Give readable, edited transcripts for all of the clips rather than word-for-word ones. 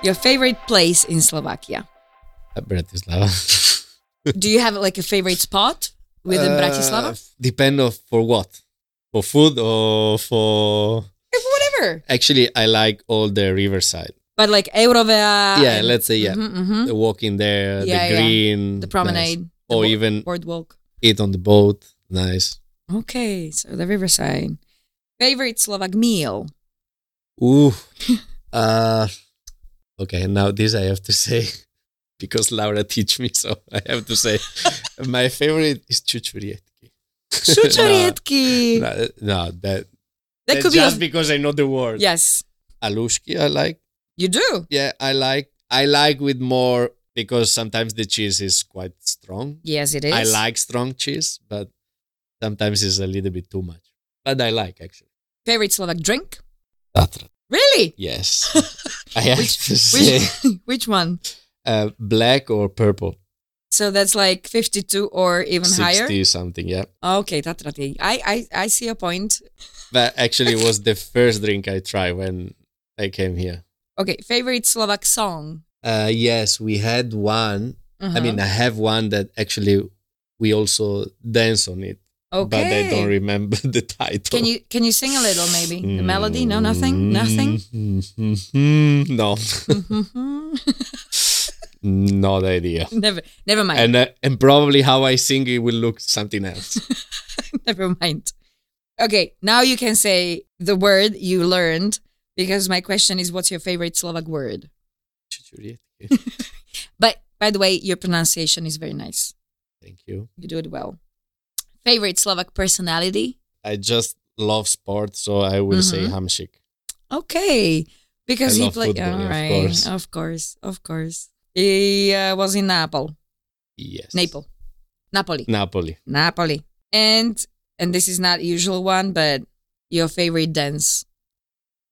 Your favorite place in Slovakia? Bratislava. Do you have like a favorite spot within Bratislava? Depend on for what? For food or for... Whatever. Actually, I like all the riverside. But like Eurovea. Yeah, let's say, yeah. Mm-hmm, mm-hmm. The walking there, yeah, the green. Yeah. The promenade. Nice. Or even boardwalk. Eat on the boat. Nice. Okay, so the riverside. Favorite Slovak meal? Ooh. Okay, now this I have to say, because Laura teach me, so I have to say, my favorite is Čučoriedky. Čučoriedky! No, that could just be because I know the word. Yes. Halušky, I like. You do? Yeah, I like with more, because sometimes the cheese is quite strong. Yes, it is. I like strong cheese, but sometimes it's a little bit too much. But I like, actually. Favorite Slovak drink? Tatra. Really? Yes. I have to say. Which one? Black or purple. So that's like 52 or even 60 higher? 60 something, yeah. Okay, Tatra tea. I see a point. That actually was the first drink I tried when I came here. Okay, favorite Slovak song? Yes, we had one. Uh-huh. I mean, I have one that actually we also dance on it. Okay. But I don't remember the title. Can you sing a little, maybe? The melody? No, nothing? Nothing? No. Not idea. Never mind. And probably how I sing it will look something else. Never mind. Okay, now you can say the word you learned, because my question is, what's your favorite Slovak word? But, by the way, your pronunciation is very nice. Thank you. You do it well. Favorite Slovak personality? I just love sport, so I will say Hamšík. Okay, because he played. All right, of course. He was in Naples. Yes. Napoli. And this is not usual one, but your favorite dance?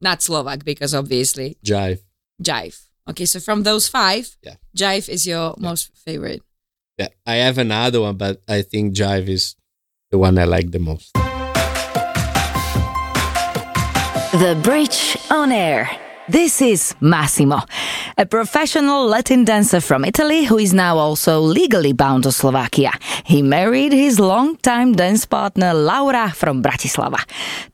Not Slovak, because obviously. Jive. Okay, so from those five, yeah. Jive is your most favorite. Yeah, I have another one, but I think Jive is the one I like the most. The Bridge on Air. This is Massimo, a professional Latin dancer from Italy who is now also legally bound to Slovakia. He married his long-time dance partner Laura from Bratislava.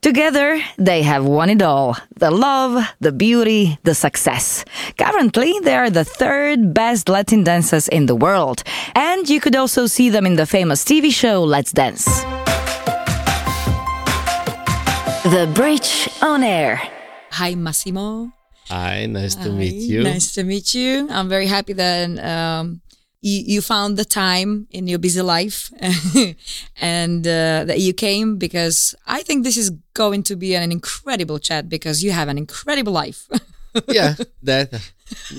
Together, they have won it all. The love, the beauty, the success. Currently, they are the third best Latin dancers in the world. And you could also see them in the famous TV show Let's Dance. The Bridge on Air. Hi, Massimo. Hi, nice to meet you. I'm very happy that you found the time in your busy life and that you came, because I think this is going to be an incredible chat, because you have an incredible life. Yeah,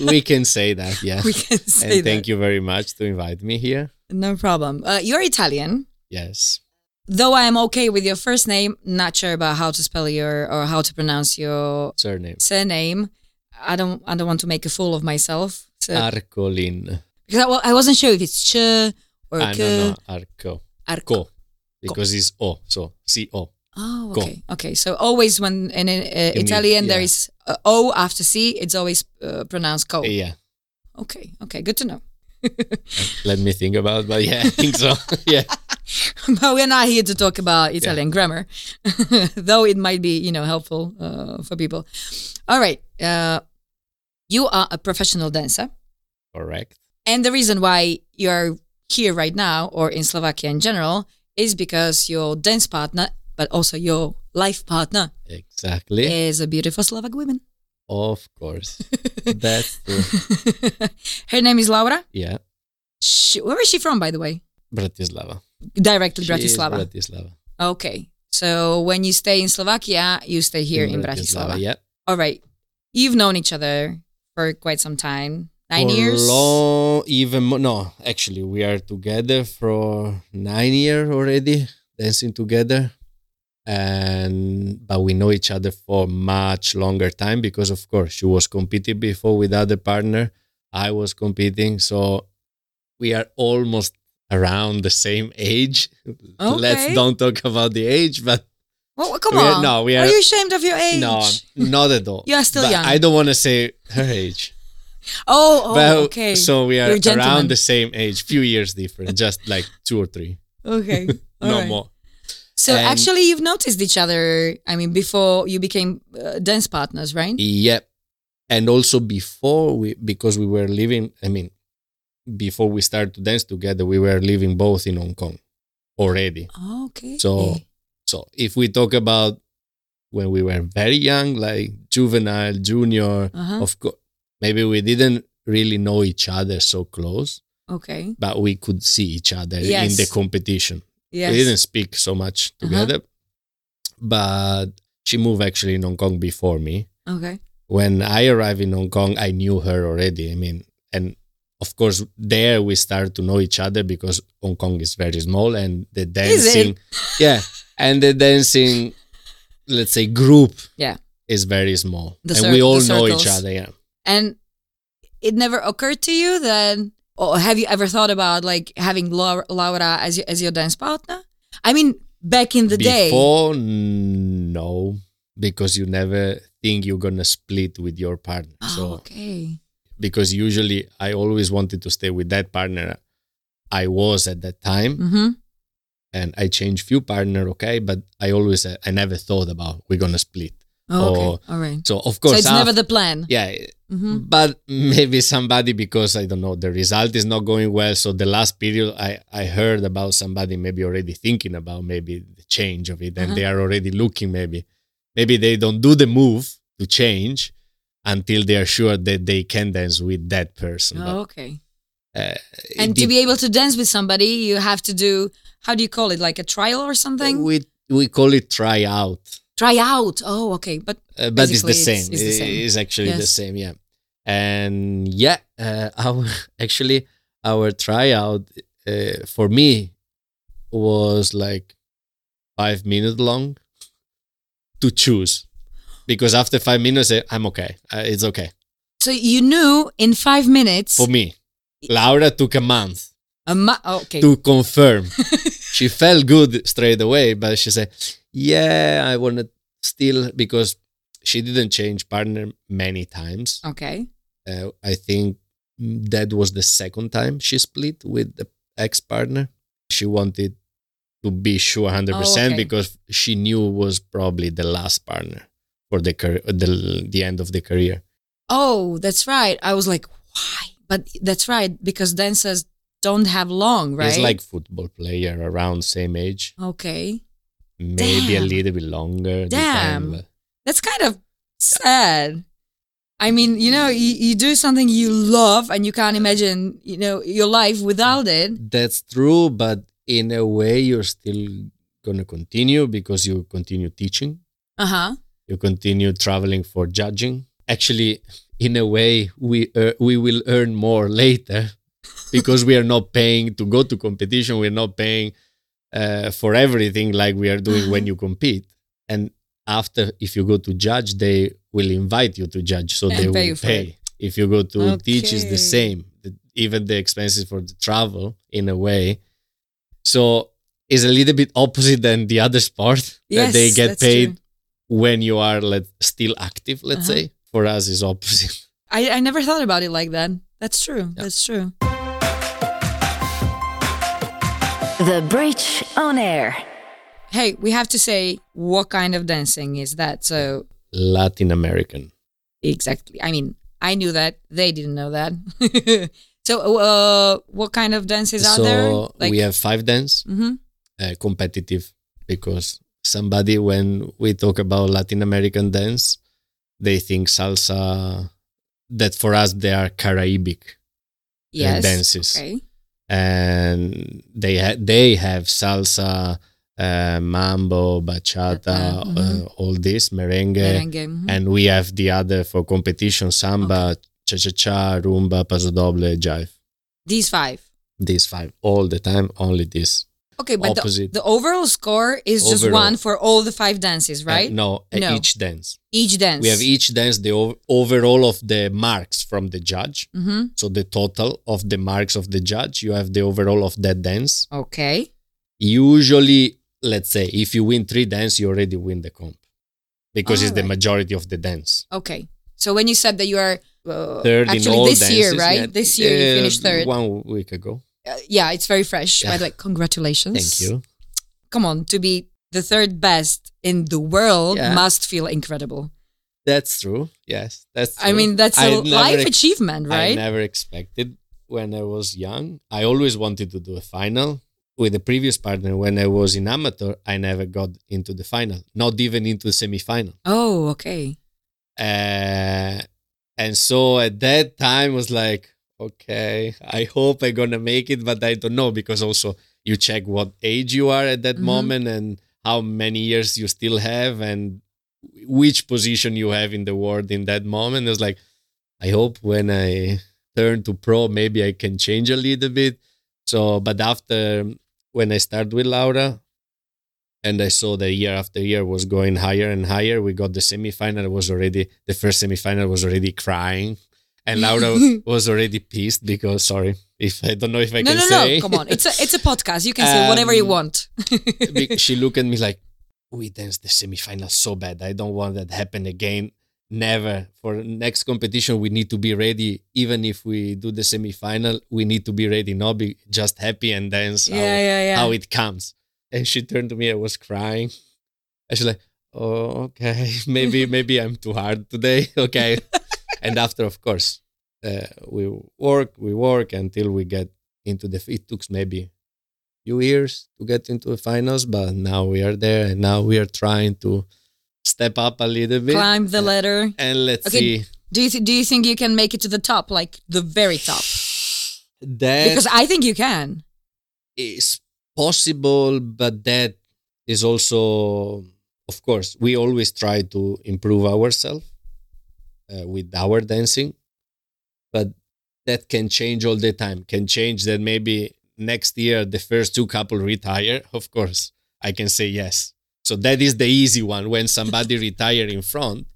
we can say that, yeah. We can say that. And thank you very much to invite me here. No problem. You're Italian. Yes. Though I am okay with your first name, not sure about how to spell or how to pronounce your surname. I don't want to make a fool of myself. So. Arcolin. Because I wasn't sure if it's ch or k. No, Arco. Arco. Because it's O, so C-O. Oh, okay. Co. Okay, so always when in Italian there is O after C, it's always pronounced co. Yeah. Okay, good to know. Let me think about it, but yeah, I think so. Yeah. But we're not here to talk about Italian grammar, though it might be, helpful for people. All right. You are a professional dancer. Correct. And the reason why you're here right now, or in Slovakia in general, is because your dance partner, but also your life partner. Exactly. Is a beautiful Slovak woman. Of course. That's true. Her name is Laura? Yeah. Where is she from, by the way? Bratislava. Directly Bratislava. She is Bratislava. Okay. So when you stay in Slovakia, you stay here in Bratislava. Yeah. All right. You've known each other for quite some time. 9 years? Actually, we are together for 9 years already, dancing together. But we know each other for much longer time because, of course, she was competing before with other partner. I was competing. So we are almost around the same age. Okay. Let's don't talk about the age, but... Well, come on. Are you ashamed of your age? No, not at all. You are still young. I don't want to say her age. Okay. So we are around the same age, few years different, just like 2 or 3. Okay. No more. So actually you've noticed each other, I mean, before you became dance partners, right? Yep. And also because we were living, I mean, before we started to dance together, we were living both in Hong Kong already. Okay. So if we talk about when we were very young, like juvenile, junior, of course, maybe we didn't really know each other so close. Okay. But we could see each other in the competition. Yes. We didn't speak so much together. But she moved actually in Hong Kong before me. Okay. When I arrived in Hong Kong, I knew her already. I mean, and of course, there we started to know each other because Hong Kong is very small and the dancing. Yeah. And the dancing, let's say, group is very small. We all know each other, yeah. And it never occurred to you that, or have you ever thought about like having Laura as your dance partner? I mean, back in the day. Before, no, because you never think you're going to split with your partner. Okay. Because usually I always wanted to stay with that partner I was at that time. Mm-hmm. And I changed few partner, okay, but I never thought about we're going to split. Okay. All right. So, of course. So, it's never the plan. Yeah. Mm-hmm. But maybe somebody, because I don't know, the result is not going well. So, the last period I heard about somebody maybe already thinking about maybe the change of it. And they are already looking maybe. Maybe they don't do the move to change until they are sure that they can dance with that person. Okay. And to be able to dance with somebody, you have to do... How do you call it? Like a trial or something? We call it try out. Try out. Oh, okay. But it's the same. It's actually the same, yeah. And yeah, our tryout for me was like 5 minutes long to choose. Because after 5 minutes, I'm okay. It's okay. So you knew in 5 minutes. For me, Laura took a month. To confirm. She felt good straight away, but she said, yeah, I want to still, because she didn't change partner many times. Okay. I think that was the second time she split with the ex-partner. She wanted to be sure 100% because she knew it was probably the last partner for the end of the career. Oh, that's right. I was like, why? But that's right, because dancers don't have long, right? It's like football player around same age. Okay. Maybe a little bit longer. Damn. That's kind of sad. I mean, you know, you do something you love and you can't imagine, you know, your life without it. That's true, but in a way you're still going to continue because you continue teaching. You continue traveling for judging. Actually, in a way, we will earn more later. Because we are not paying to go to competition. We're not paying for everything like we are doing when you compete. And after, if you go to judge, they will invite you to judge. So they will pay. If you go to teach, it's the same. Even the expenses for the travel, in a way. So it's a little bit opposite than the other sport. Yes, that they get paid when you are still active, let's say. For us, it's opposite. I never thought about it like that. That's true. Yeah. That's true. The Bridge on Air. Hey, we have to say, what kind of dancing is that? So Latin American. Exactly. I mean, I knew that. They didn't know that. So what kind of dances are there? So we have 5 dance, mm-hmm. Competitive, because somebody, when we talk about Latin American dance, they think salsa, that for us they are Caraibic dances. Okay. And they have salsa, mambo, bachata, all this, merengue. Mm-hmm. And we have the other for competition, samba, cha-cha-cha, rumba, paso doble, jive. These five. All the time, only this. Okay, but the overall score is just one for all the 5 dances, right? No, each dance. Each dance. We have each dance, the overall of the marks from the judge. Mm-hmm. So the total of the marks of the judge, you have the overall of that dance. Okay. Usually, let's say, if you win 3 dances, you already win the comp. Because it's the majority of the dance. Okay. So when you said that you are... third actually, in all this dances, year, right? Yeah, this year you finished third. 1 week ago. Yeah, it's very fresh. Yeah. By the way, congratulations. Thank you. Come on, to be the 3rd best in the world must feel incredible. That's true. Yes, that's true. I mean, that's a life achievement, right? I never expected when I was young. I always wanted to do a final. With the previous partner, when I was in amateur, I never got into the final, not even into the semifinal. Oh, okay. And so at that time was like, okay, I hope I'm going to make it, but I don't know, because also you check what age you are at that moment and how many years you still have and which position you have in the world in that moment. It was like, I hope when I turn to pro, maybe I can change a little bit. So, but after, when I started with Laura and I saw that year after year was going higher and higher, we got the semifinal. The first semifinal was already crying. And Laura was already pissed because, sorry, I don't know if I can say. No, come on. It's a podcast. You can say whatever you want. She looked at me like, we danced the semifinal so bad. I don't want that to happen again. Never. For next competition, we need to be ready. Even if we do the semifinal, we need to be ready. Not be just happy and dance how it comes. And she turned to me. I was crying. And she's like, oh, okay. Maybe I'm too hard today. Okay. And after, of course, we work until we get into it took maybe a few years to get into the finals, but now we are there and now we are trying to step up a little bit. Climb the ladder. And let's see. Do you think you can make it to the top, like the very top? Because I think you can. It's possible, but that is also, of course, we always try to improve ourselves. With our dancing, but that can change all the time. Can change that maybe next year the first 2 couple retire. Of course, I can say yes. So that is the easy one. When somebody retire in front,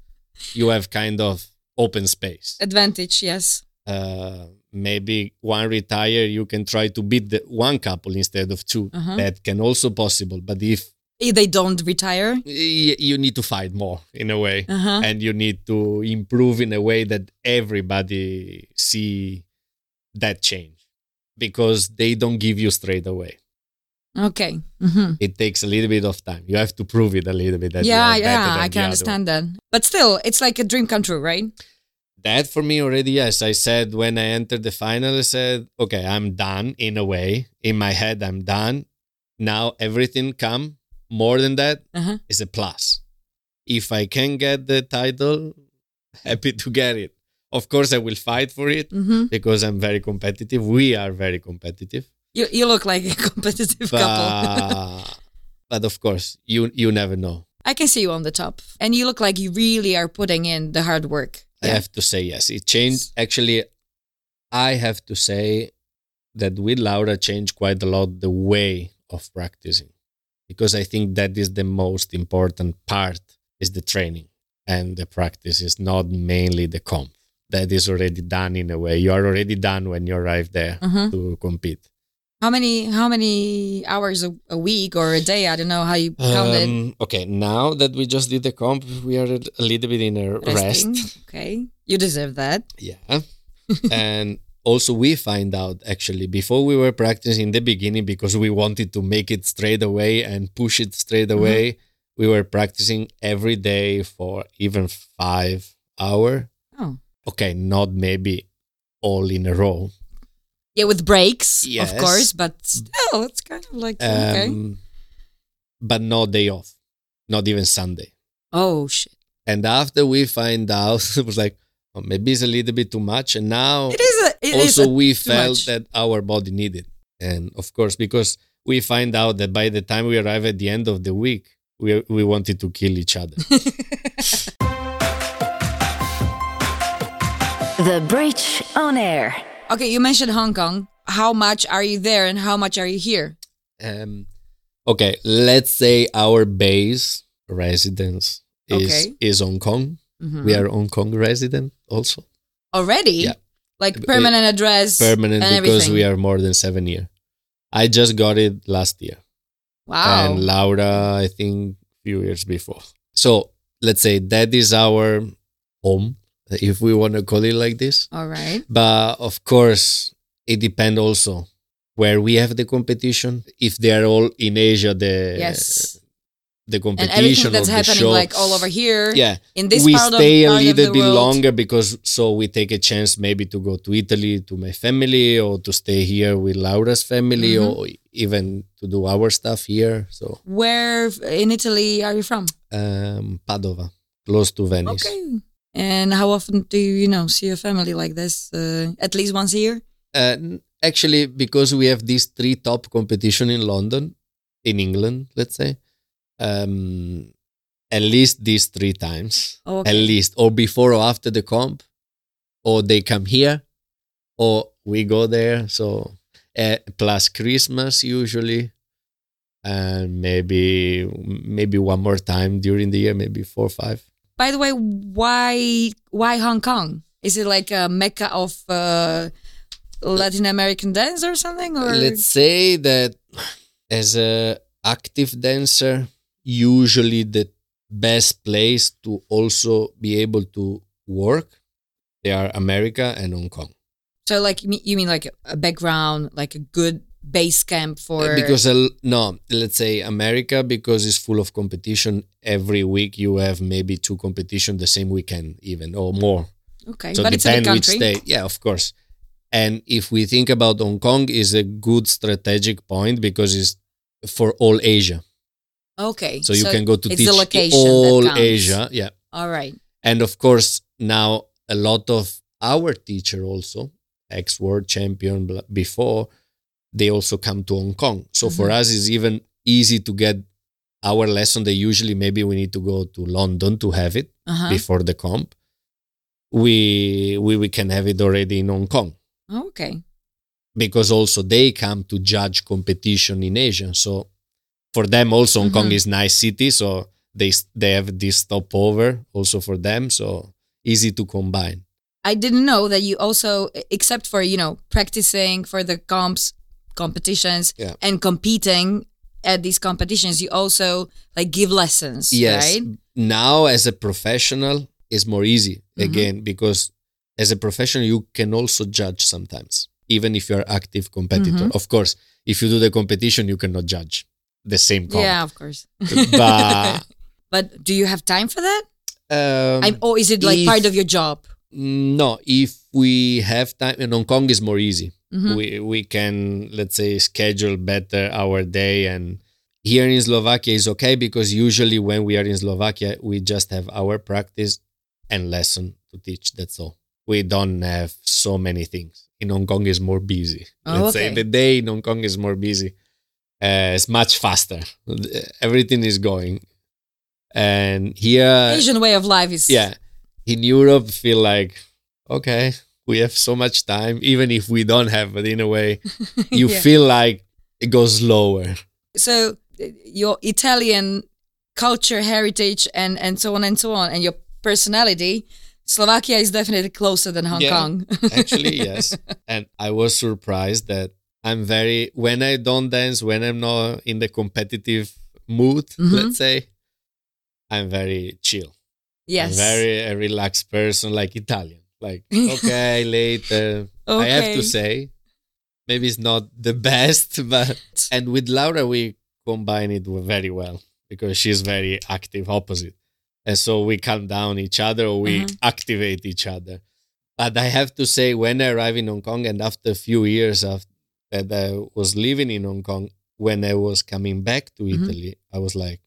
you have kind of open space. Advantage, yes. Maybe one retire, you can try to beat the 1 couple instead of 2. Uh-huh. That can also possible. But if they don't retire? You need to fight more in a way. Uh-huh. And you need to improve in a way that everybody see that change. Because they don't give you straight away. Okay. Mm-hmm. It takes a little bit of time. You have to prove it a little bit. That I can understand that. But still, it's like a dream come true, right? That for me already, yes. I said when I entered the final, I said, okay, I'm done in a way. In my head, I'm done. Now everything come. More than that is a plus. If I can get the title, happy to get it. Of course, I will fight for it because I'm very competitive. We are very competitive. You look like a competitive couple. But of course, you never know. I can see you on the top. And you look like you really are putting in the hard work. I have to say yes. It changed. Actually, I have to say that with Laura changed quite a lot the way of practicing. Because I think that is the most important part is the training and the practice is not mainly the comp. That is already done in a way. You are already done when you arrive there to compete. How many hours a week or a day? I don't know how you count it. Okay, now that we just did the comp, we are a little bit in a rest. Okay, you deserve that. Yeah. And... Also, we find out, actually, before we were practicing in the beginning, because we wanted to make it straight away and push it straight away, we were practicing every day for even 5 hours. Oh. okay, not maybe all in a row. Yeah, with breaks, yes, of course, but still, it's kind of like, okay. But no day off, not even Sunday. Oh, shit. And after we find out, it was like, oh, maybe it's a little bit too much. And now we felt that our body needed. And of course, because we find out that by the time we arrive at the end of the week, we wanted to kill each other. The Bridge on Air. Okay, you mentioned Hong Kong. How much are you there and how much are you here? Okay, let's say our base residence is Hong Kong. Mm-hmm. We are Hong Kong resident also. Already? Yeah. Like permanent address. Permanent, and because everything. We are more than 7 years. I just got it last year. Wow. And Laura, I think, a few years before. So let's say that is our home, if we want to call it like this. All right. But of course, it depends also where we have the competition. If they are all in Asia, the competition and everything that's happening show, like all over here. Yeah. In this we stay a little bit longer because so we take a chance maybe to go to Italy to my family or to stay here with Laura's family or even to do our stuff here. So where in Italy are you from? Padova, close to Venice. Okay. And how often do you, see your family like this? At least once a year? Actually, because we have these 3 top competition in London, in England, let's say, at least these 3 times, at least, or before or after the comp, or they come here, or we go there. So plus Christmas usually, and maybe one more time during the year, maybe 4 or 5. By the way, why Hong Kong? Is it like a mecca of Latin American dance or something? Or? Let's say that as an active dancer, usually the best place to also be able to work, they are America and Hong Kong. So like you mean like a background, like a good base camp for... let's say America, because it's full of competition. Every week you have maybe 2 competitions the same weekend even, or more. Okay, so but it's in the country. State. Yeah, of course. And if we think about Hong Kong, is a good strategic point because it's for all Asia. Okay. So you can go to teach all Asia. Yeah. All right. And of course, now a lot of our teacher also, ex-world champion before, they also come to Hong Kong. So for us, it's even easy to get our lesson. They usually maybe we need to go to London to have it before the comp. We can have it already in Hong Kong. Okay. Because also they come to judge competition in Asia. So for them also Hong Kong is nice city. So they have this stopover also for them. So easy to combine. I didn't know that you also, except for, practicing for the competitions and competing at these competitions, you also like give lessons, right? Now as a professional, it's more easy again, because as a professional, you can also judge sometimes, even if you're active competitor. Of course, if you do the competition, you cannot judge the same comp. Yeah, of course. But do you have time for that? Or is it like part of your job? No, if we have time, and Hong Kong is more easy. We can, let's say, schedule better our day. And here in Slovakia is okay because usually when we are in Slovakia, we just have our practice and lesson to teach. That's all. We don't have so many things. In Hong Kong is more busy. Let's say the day in Hong Kong is more busy. It's much faster. Everything is going. And here... Asian way of life is... Yeah. In Europe, feel like, okay, we have so much time, even if we don't have it in a way, you feel like it goes slower. So your Italian culture, heritage, and so on, and your personality, Slovakia is definitely closer than Hong Kong. Actually, yes. And I was surprised that when I don't dance, when I'm not in the competitive mood, let's say, I'm very chill. Yes. I'm very relaxed person, like Italian. Like, okay, later. Okay. I have to say, maybe it's not the best, but... And with Laura, we combine it very well because she's very active opposite. And so we calm down each other or we activate each other. But I have to say, when I arrived in Hong Kong, and after a few years after that I was living in Hong Kong, when I was coming back to Italy, I was like,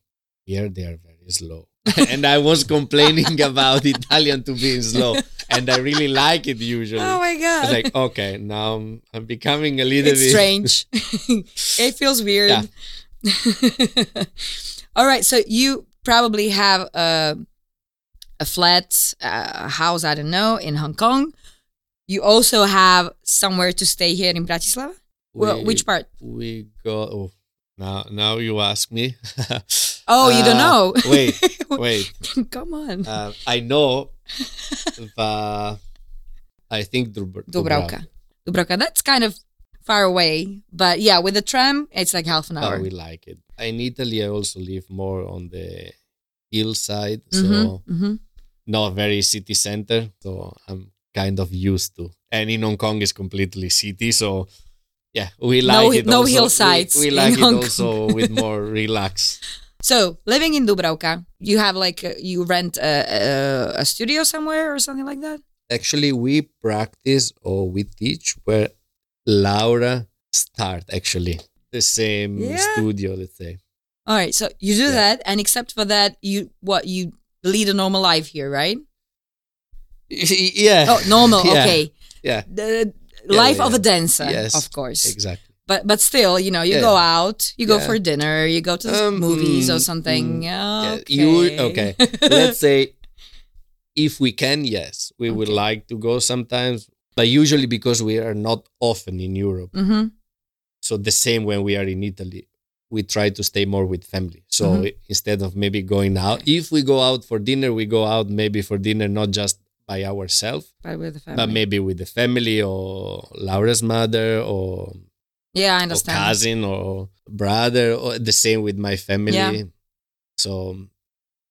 here they are very slow. And I was complaining about Italian to being slow. And I really like it usually. Oh my God. I was like, okay, now I'm becoming a little bit... strange. It feels weird. Yeah. All right, so you probably have a flat, a house, I don't know, in Hong Kong. You also have somewhere to stay here in Bratislava? Well, which part? We go... Oh, now you ask me. Oh, you don't know? Wait. Come on. I know. I think Dúbravka. Dúbravka, that's kind of far away. But yeah, with the tram, it's like half an hour. Oh, we like it. In Italy, I also live more on the hillside. So not very city center. So I'm kind of used to. And in Hong Kong, it's completely city. So yeah, we like it also. No hillsides. We like it also with more relax. So, living in Dúbravka, you have like, you rent a studio somewhere or something like that? Actually, we practice or we teach where Laura start, actually. The same studio, let's say. All right, so you do that, and except for that, you lead a normal life here, right? Yeah. Oh, normal, okay. Yeah. The life of a dancer, of course. Exactly. But still, you know, you go out, you go for dinner, you go to movies or something. Okay. Let's say, if we can, yes, we would like to go sometimes. But usually because we are not often in Europe. So the same when we are in Italy, we try to stay more with family. So instead of maybe going out, if we go out for dinner, we go out maybe for dinner, not just by ourselves, but with the family. But maybe with the family or Laura's mother or... Yeah, I understand. Or cousin or brother, or the same with my family. Yeah. So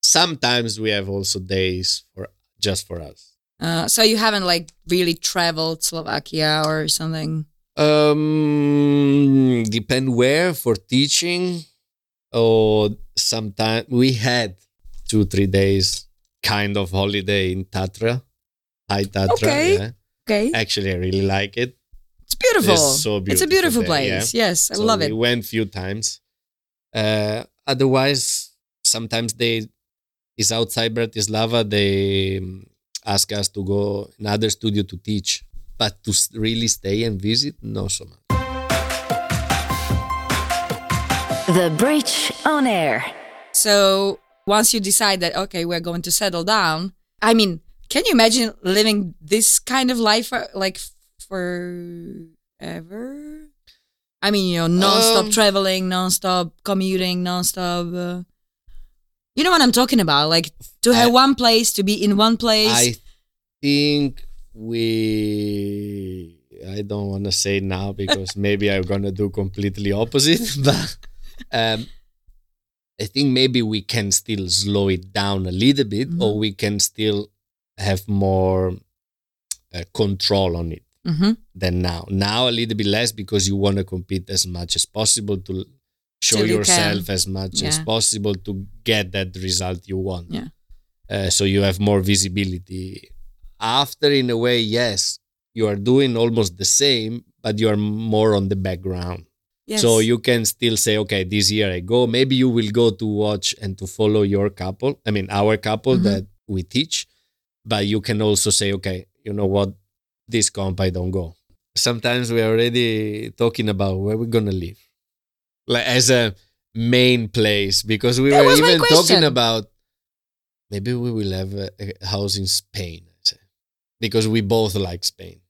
sometimes we have also days for us. So you haven't like really traveled Slovakia or something? Depend where for teaching, or sometimes we had 2-3 days kind of holiday in Tatra, High Tatra. Okay. Yeah. Okay. Actually, I really like it. It's beautiful. It's a beautiful place. Yeah. Yes, I love it. We went a few times. Otherwise, sometimes it's outside Bratislava. They ask us to go another studio to teach, but to really stay and visit, not so much. The Bridge on Air. So once you decide that, okay, we're going to settle down. I mean, can you imagine living this kind of life like forever? I mean, you know, non-stop traveling, non-stop commuting, non-stop... you know what I'm talking about? Like, to have one place, to be in one place. I think I don't want to say now because maybe I'm going to do completely opposite. But I think maybe we can still slow it down a little bit or we can still have more control on it. Than now. Now a little bit less because you want to compete as much as possible to show yourself as much as possible to get that result you want. Yeah. So you have more visibility. After, in a way, yes, you are doing almost the same, but you are more on the background. Yes. So you can still say, okay, this year I go. Maybe you will go to watch and to follow our couple that we teach. But you can also say, okay, you know what? This camp, I don't go. Sometimes we're already talking about where we're going to live. Like as a main place, because we were even talking about maybe we will have a house in Spain. Because we both like Spain.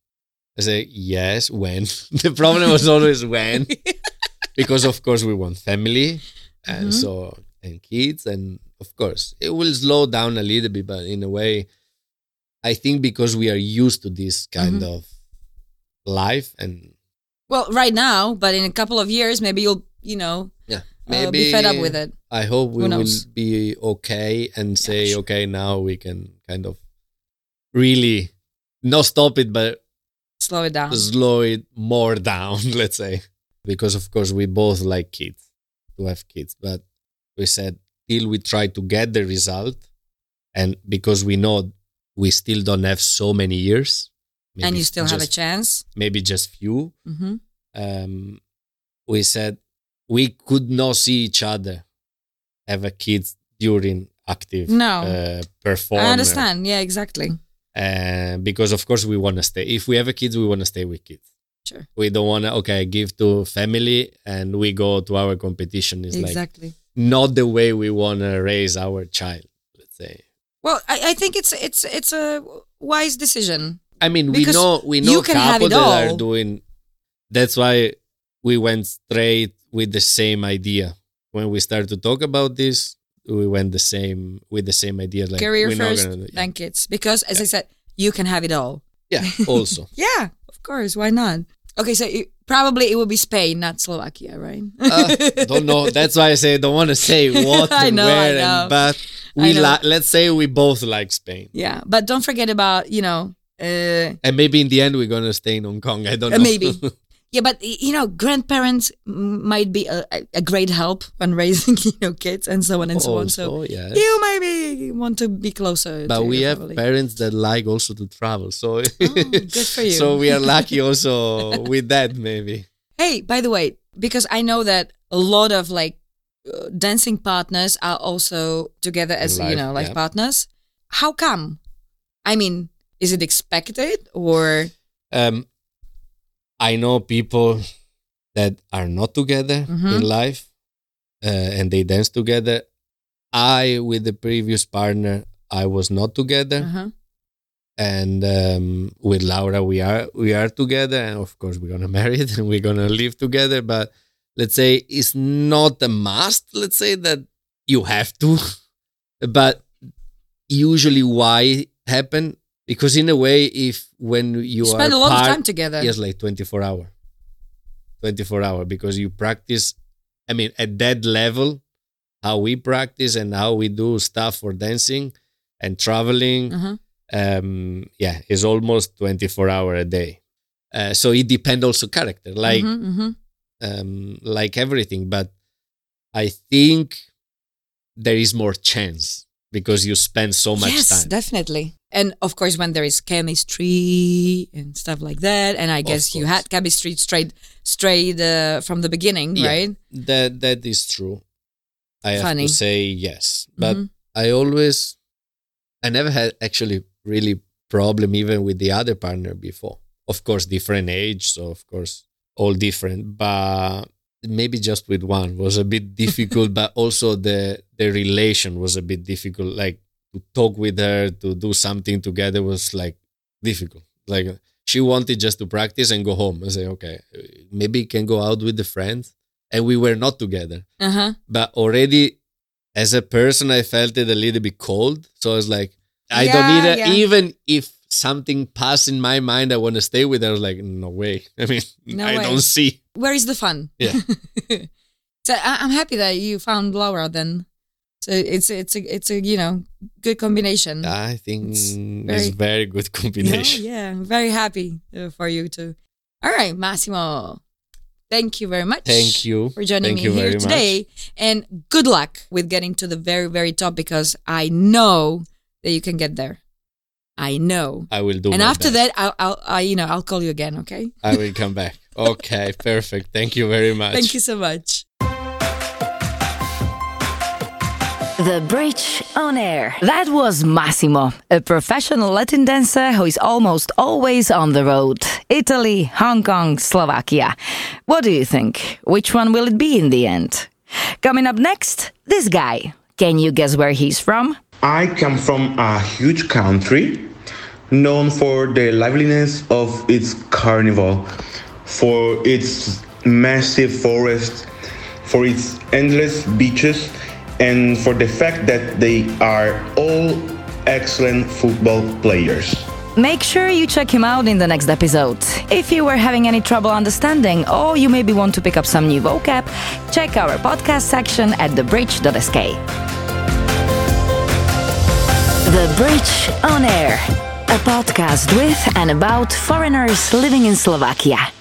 I say, yes, when? The problem was always when. Because of course we want family and and kids. And of course it will slow down a little bit, but in a way, I think because we are used to this kind of life and... Well, right now, but in a couple of years, maybe you'll, be fed up with it. I hope we will be okay and say, okay, now we can kind of really not stop it, but... Slow it down. Slow it more down, let's say. Because, of course, we both like kids, to have kids. But we said, till we try to get the result, and because we know... We still don't have so many years. and you still have a chance. Maybe just few. Mm-hmm. We said we could not see each other as a kid during active performance. I understand. Yeah, exactly. Because of course we want to stay. If we have a kids, we want to stay with kids. Sure. We don't want to give to family and we go to our competition. It's exactly not the way we want to raise our child. Let's say. Well, I think it's a wise decision. I mean, because we know couples that are doing. That's why we went straight with the same idea. When we started to talk about this, we went with the same idea. Like career first, then kids. Because as I said, you can have it all. Yeah, also. Yeah, of course. Why not? Okay, so probably it will be Spain, not Slovakia, right? Don't know. That's why I say I don't want to say what and where. But let's say we both like Spain. Yeah, but don't forget about, and maybe in the end we're going to stay in Hong Kong. I don't know. Maybe. Yeah, but, grandparents might be a great help when raising, kids and so on and so on. So yes. You maybe want to be closer. But we have parents that like also to travel. So good for you. So we are lucky also with that maybe. Hey, by the way, because I know that a lot of dancing partners are also together as, partners. How come? I mean, is it expected or... I know people that are not together in life and they dance together. With the previous partner, I was not together. Uh-huh. And with Laura, we are together. And of course, we're going to marry it and we're going to live together. But let's say it's not a must. Let's say that you have to. But usually why it happened? Because in a way, when you spend a lot of time together, yes, 24 hours, because you practice. I mean, at that level, how we practice and how we do stuff for dancing and traveling, is almost 24 hours a day. So it depends also character, like everything. But I think there is more chance because you spend so much time. Yes, definitely. And of course, when there is chemistry and stuff like that, and I guess you had chemistry straight from the beginning, right? That is true. I have to say yes, but I never had actually really problem even with the other partner before. Of course, different age, so of course all different, but maybe just with one was a bit difficult. But also the relation was a bit difficult, to talk with her, to do something together was difficult. She wanted just to practice and go home. I say, okay, maybe you can go out with the friends. And we were not together. Uh-huh. But already as a person, I felt it a little bit cold. So I was I don't need her. Even if something passed in my mind, I want to stay with her. I was no way. I mean, don't see. Where is the fun? Yeah. So I'm happy that you found Laura then. So it's a good combination. I think it's very good combination. Yeah, very happy for you too. All right, Massimo, thank you very much. Thank you for joining me here today, and good luck with getting to the very very top because I know that you can get there. I know. I will do. And after that, I'll call you again. Okay. I will come back. Okay, perfect. Thank you very much. Thank you so much. The Bridge on Air. That was Massimo, a professional Latin dancer who is almost always on the road. Italy, Hong Kong, Slovakia. What do you think? Which one will it be in the end? Coming up next, this guy. Can you guess where he's from? I come from a huge country known for the liveliness of its carnival, for its massive forests, for its endless beaches, and for the fact that they are all excellent football players. Make sure you check him out in the next episode. If you were having any trouble understanding or you maybe want to pick up some new vocab, check our podcast section at thebridge.sk. The Bridge on Air, a podcast with and about foreigners living in Slovakia.